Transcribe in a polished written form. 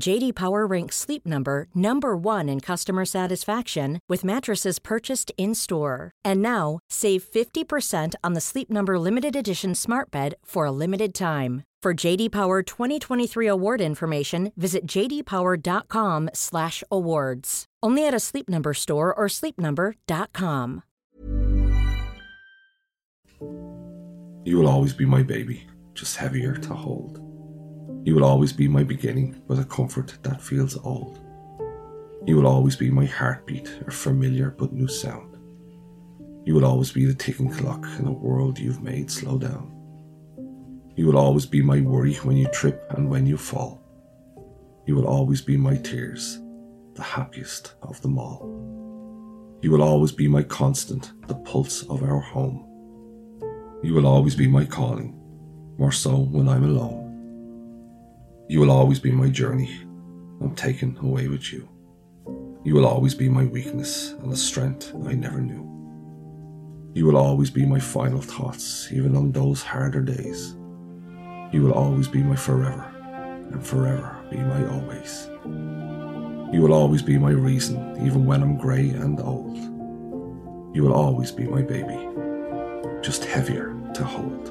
JD Power ranks Sleep Number number 1 in customer satisfaction with mattresses purchased in-store. And now, save 50% on the Sleep Number Limited Edition Smart Bed for a limited time. For JD Power 2023 award information, visit jdpower.com/awards. Only at a Sleep Number store or sleepnumber.com. You will always be my baby, just heavier to hold. You will always be my beginning, but a comfort that feels old. You will always be my heartbeat, a familiar but new sound. You will always be the ticking clock in a world you've made slow down. You will always be my worry when you trip and when you fall. You will always be my tears, the happiest of them all. You will always be my constant, the pulse of our home. You will always be my calling, more so when I'm alone. You will always be my journey, I'm taken away with you. You will always be my weakness and a strength I never knew. You will always be my final thoughts, even on those harder days. You will always be my forever, and forever be my always. You will always be my reason, even when I'm grey and old. You will always be my baby, just heavier to hold.